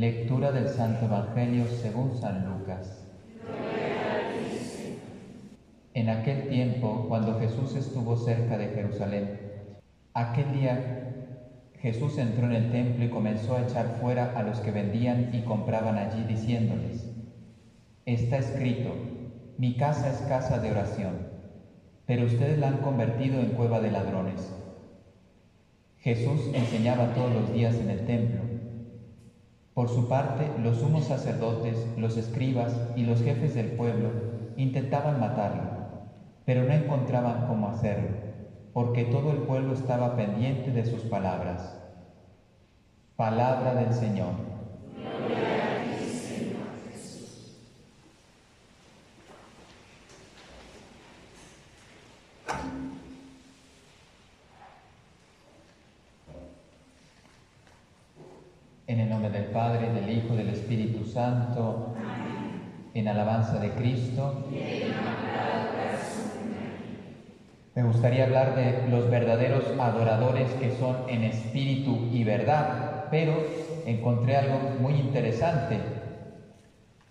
Lectura del Santo Evangelio según San Lucas. En aquel tiempo, cuando Jesús estuvo cerca de Jerusalén, aquel día Jesús entró en el templo y comenzó a echar fuera a los que vendían y compraban allí, diciéndoles: Está escrito, mi casa es casa de oración, pero ustedes la han convertido en cueva de ladrones. Jesús enseñaba todos los días en el templo. Por su parte, los sumos sacerdotes, los escribas y los jefes del pueblo intentaban matarlo, pero no encontraban cómo hacerlo, porque todo el pueblo estaba pendiente de sus palabras. Palabra del Señor. Gloria a ti, Señor Jesús. En el nombre del Padre, del Hijo y del Espíritu Santo. Amén. En alabanza de Cristo. Y en la corazón. Me gustaría hablar de los verdaderos adoradores, que son en espíritu y verdad, pero encontré algo muy interesante.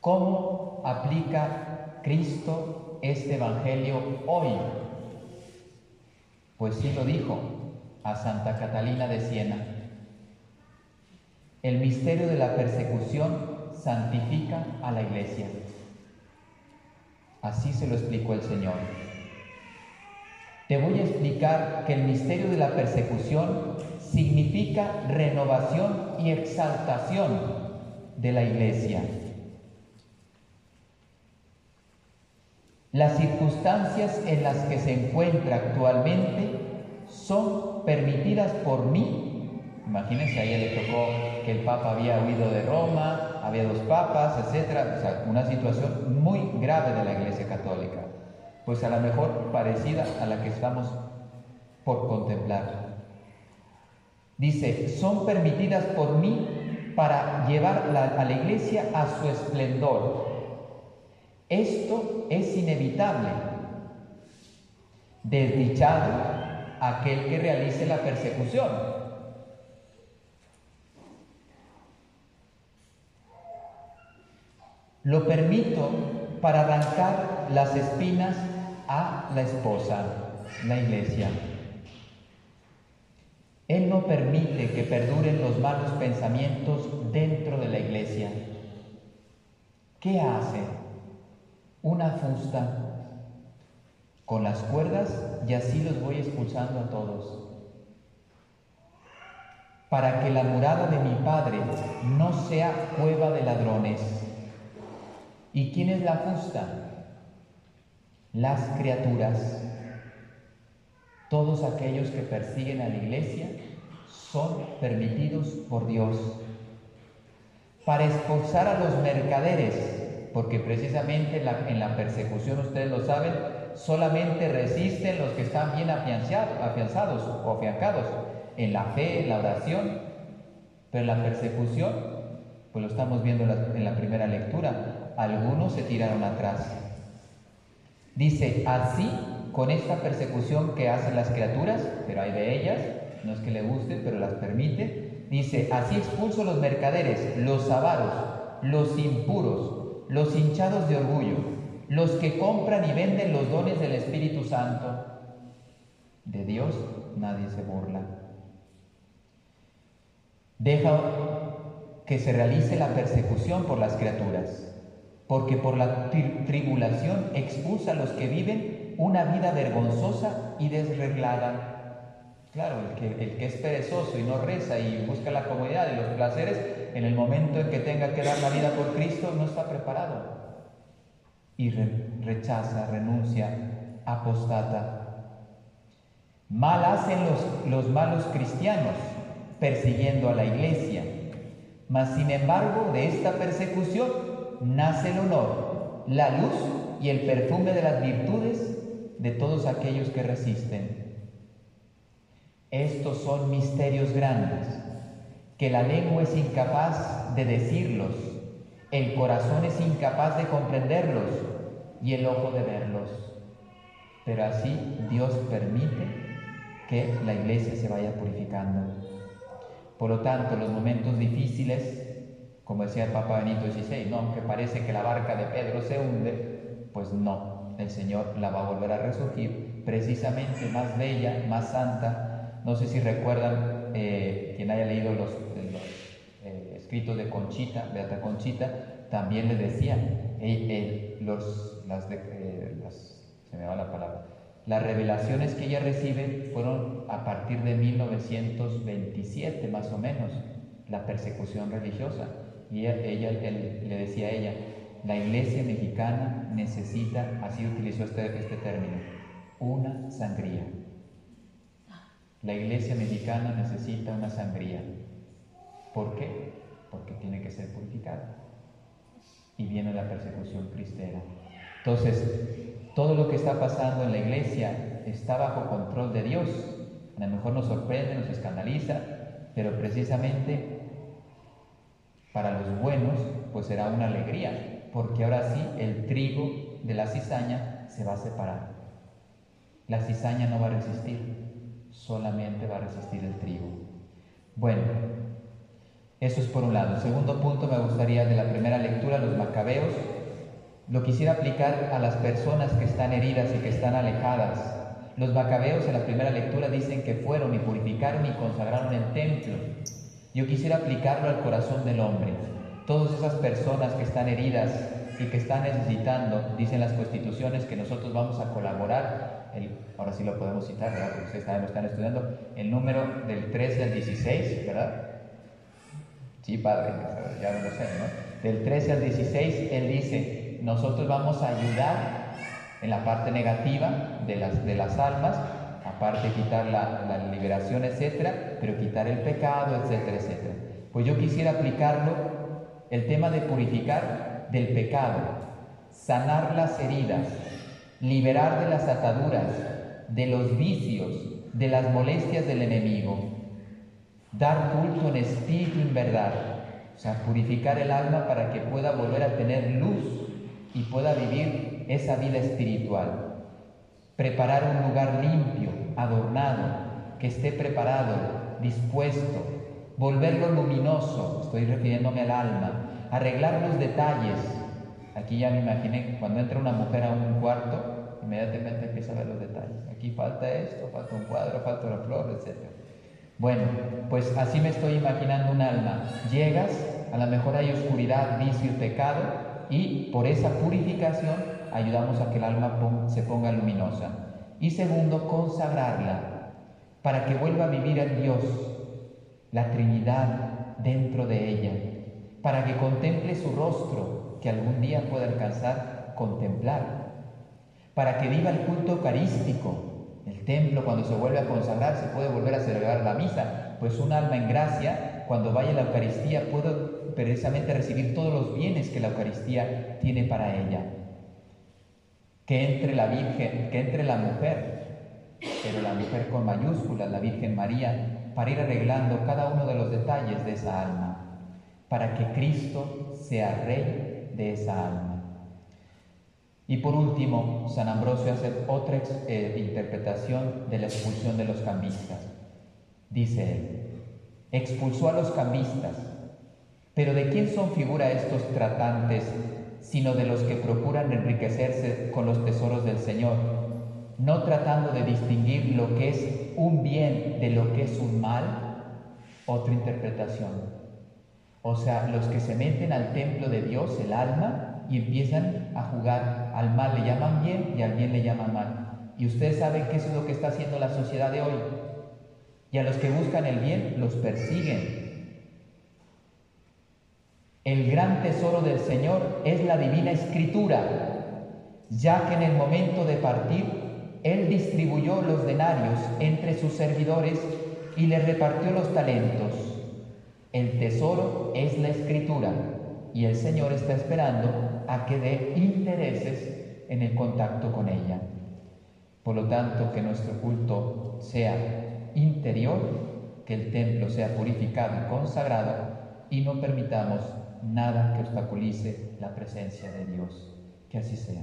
¿Cómo aplica Cristo este Evangelio hoy? Pues sí lo dijo a Santa Catalina de Siena. El misterio de la persecución santifica a la Iglesia. Así se lo explicó el Señor. Te voy a explicar que el misterio de la persecución significa renovación y exaltación de la Iglesia. Las circunstancias en las que se encuentra actualmente son permitidas por mí. Imagínense, a ella le tocó que el Papa había huido de Roma, había dos papas, etc. O sea, una situación muy grave de la Iglesia Católica, pues a lo mejor parecida a la que estamos por contemplar. Dice, son permitidas por mí para llevar a la Iglesia a su esplendor. Esto es inevitable. Desdichado aquel que realice la persecución. Lo permito para arrancar las espinas a la esposa, la Iglesia. Él no permite que perduren los malos pensamientos dentro de la Iglesia. ¿Qué hace? Una fusta. Con las cuerdas y así los voy expulsando a todos. Para que la morada de mi Padre no sea cueva de ladrones. ¿Y quién es la fusta? Las criaturas. Todos aquellos que persiguen a la Iglesia son permitidos por Dios. Para expulsar a los mercaderes, porque precisamente en la persecución, ustedes lo saben, solamente resisten los que están bien afianzados o afiancados en la fe, en la oración, pero en la persecución, pues lo estamos viendo en la primera lectura, algunos se tiraron atrás. Dice, así, con esta persecución que hacen las criaturas, pero hay de ellas, no es que le guste, pero las permite. Dice, así expulso los mercaderes, los avaros, los impuros, los hinchados de orgullo, los que compran y venden los dones del Espíritu Santo. De Dios nadie se burla. Deja que se realice la persecución por las criaturas, porque por la tribulación expulsa a los que viven una vida vergonzosa y desreglada. Claro, el que es perezoso y no reza y busca la comodidad y los placeres, en el momento en que tenga que dar la vida por Cristo, no está preparado. Y rechaza, renuncia, apostata. Mal hacen los malos cristianos persiguiendo a la Iglesia. Mas, sin embargo, de esta persecución nace el honor, la luz y el perfume de las virtudes de todos aquellos que resisten. Estos son misterios grandes, que la lengua es incapaz de decirlos, el corazón es incapaz de comprenderlos y el ojo de verlos. Pero así Dios permite que la Iglesia se vaya purificando. Por lo tanto, los momentos difíciles como decía el Papa Benito XVI, no, aunque parece que la barca de Pedro se hunde, pues no, el Señor la va a volver a resurgir, precisamente más bella, más santa. No sé si recuerdan, quien haya leído los escritos de Conchita, Beata Conchita, también le decía, se me va la palabra, las revelaciones que ella recibe fueron a partir de 1927 más o menos, la persecución religiosa, y le decía a ella, la Iglesia mexicana necesita, así utilizó este término, una sangría. La Iglesia mexicana necesita una sangría. ¿Por qué? Porque tiene que ser purificada. Y viene la persecución cristera. Entonces, todo lo que está pasando en la Iglesia está bajo control de Dios. A lo mejor nos sorprende, nos escandaliza, pero precisamente para los buenos pues será una alegría, porque ahora sí el trigo de la cizaña se va a separar. La cizaña no va a resistir, solamente va a resistir el trigo. Bueno, eso es por un lado. Segundo punto, me gustaría de la primera lectura, los Macabeos. Lo quisiera aplicar a las personas que están heridas y que están alejadas. Los Macabeos en la primera lectura dicen que fueron y purificaron y consagraron el templo. Yo quisiera aplicarlo al corazón del hombre. Todas esas personas que están heridas y que están necesitando, dicen las constituciones que nosotros vamos a colaborar, ahora sí lo podemos citar, ¿verdad? Porque ustedes también lo están estudiando, el número del 13 al 16, ¿verdad? Sí, padre, ya no lo sé, ¿no? Del 13 al 16, él dice... Nosotros vamos a ayudar en la parte negativa de las almas, aparte de quitar la liberación, etcétera, pero quitar el pecado, etcétera, etcétera. Pues yo quisiera aplicarlo, el tema de purificar del pecado, sanar las heridas, liberar de las ataduras, de los vicios, de las molestias del enemigo, dar culto en espíritu y en verdad, o sea, purificar el alma para que pueda volver a tener luz y pueda vivir esa vida espiritual. Preparar un lugar limpio, adornado, que esté preparado, dispuesto, volverlo luminoso, estoy refiriéndome al alma, arreglar los detalles. Aquí ya me imaginé, cuando entra una mujer a un cuarto, inmediatamente empieza a ver los detalles. Aquí falta esto, falta un cuadro, falta una flor, etc. Bueno, pues así me estoy imaginando un alma. Llegas, a lo mejor hay oscuridad, vicio y pecado, y por esa purificación ayudamos a que el alma se ponga luminosa. Y segundo, consagrarla para que vuelva a vivir en Dios, la Trinidad dentro de ella, para que contemple su rostro, que algún día pueda alcanzar contemplar, para que viva el culto eucarístico. El templo, cuando se vuelve a consagrar, se puede volver a celebrar la misa, pues un alma en gracia, cuando vaya a la Eucaristía, puede precisamente recibir todos los bienes que la Eucaristía tiene para ella. Que entre la Virgen, que entre la mujer, pero la mujer con mayúsculas, la Virgen María, para ir arreglando cada uno de los detalles de esa alma, para que Cristo sea Rey de esa alma. Y por último, San Ambrosio hace otra interpretación de la expulsión de los cambistas. Dice él, expulsó a los cambistas. Pero ¿de quién son figura estos tratantes, sino de los que procuran enriquecerse con los tesoros del Señor, no tratando de distinguir lo que es un bien de lo que es un mal? Otra interpretación. O sea, los que se meten al templo de Dios, el alma, y empiezan a jugar. Al mal le llaman bien y al bien le llaman mal. Y ustedes saben que eso es lo que está haciendo la sociedad de hoy. Y a los que buscan el bien, los persiguen. El gran tesoro del Señor es la Divina Escritura, ya que en el momento de partir, Él distribuyó los denarios entre sus servidores y les repartió los talentos. El tesoro es la Escritura, y el Señor está esperando a que dé intereses en el contacto con ella. Por lo tanto, que nuestro culto sea interior, que el templo sea purificado y consagrado, y no permitamos nada que obstaculice la presencia de Dios. Que así sea.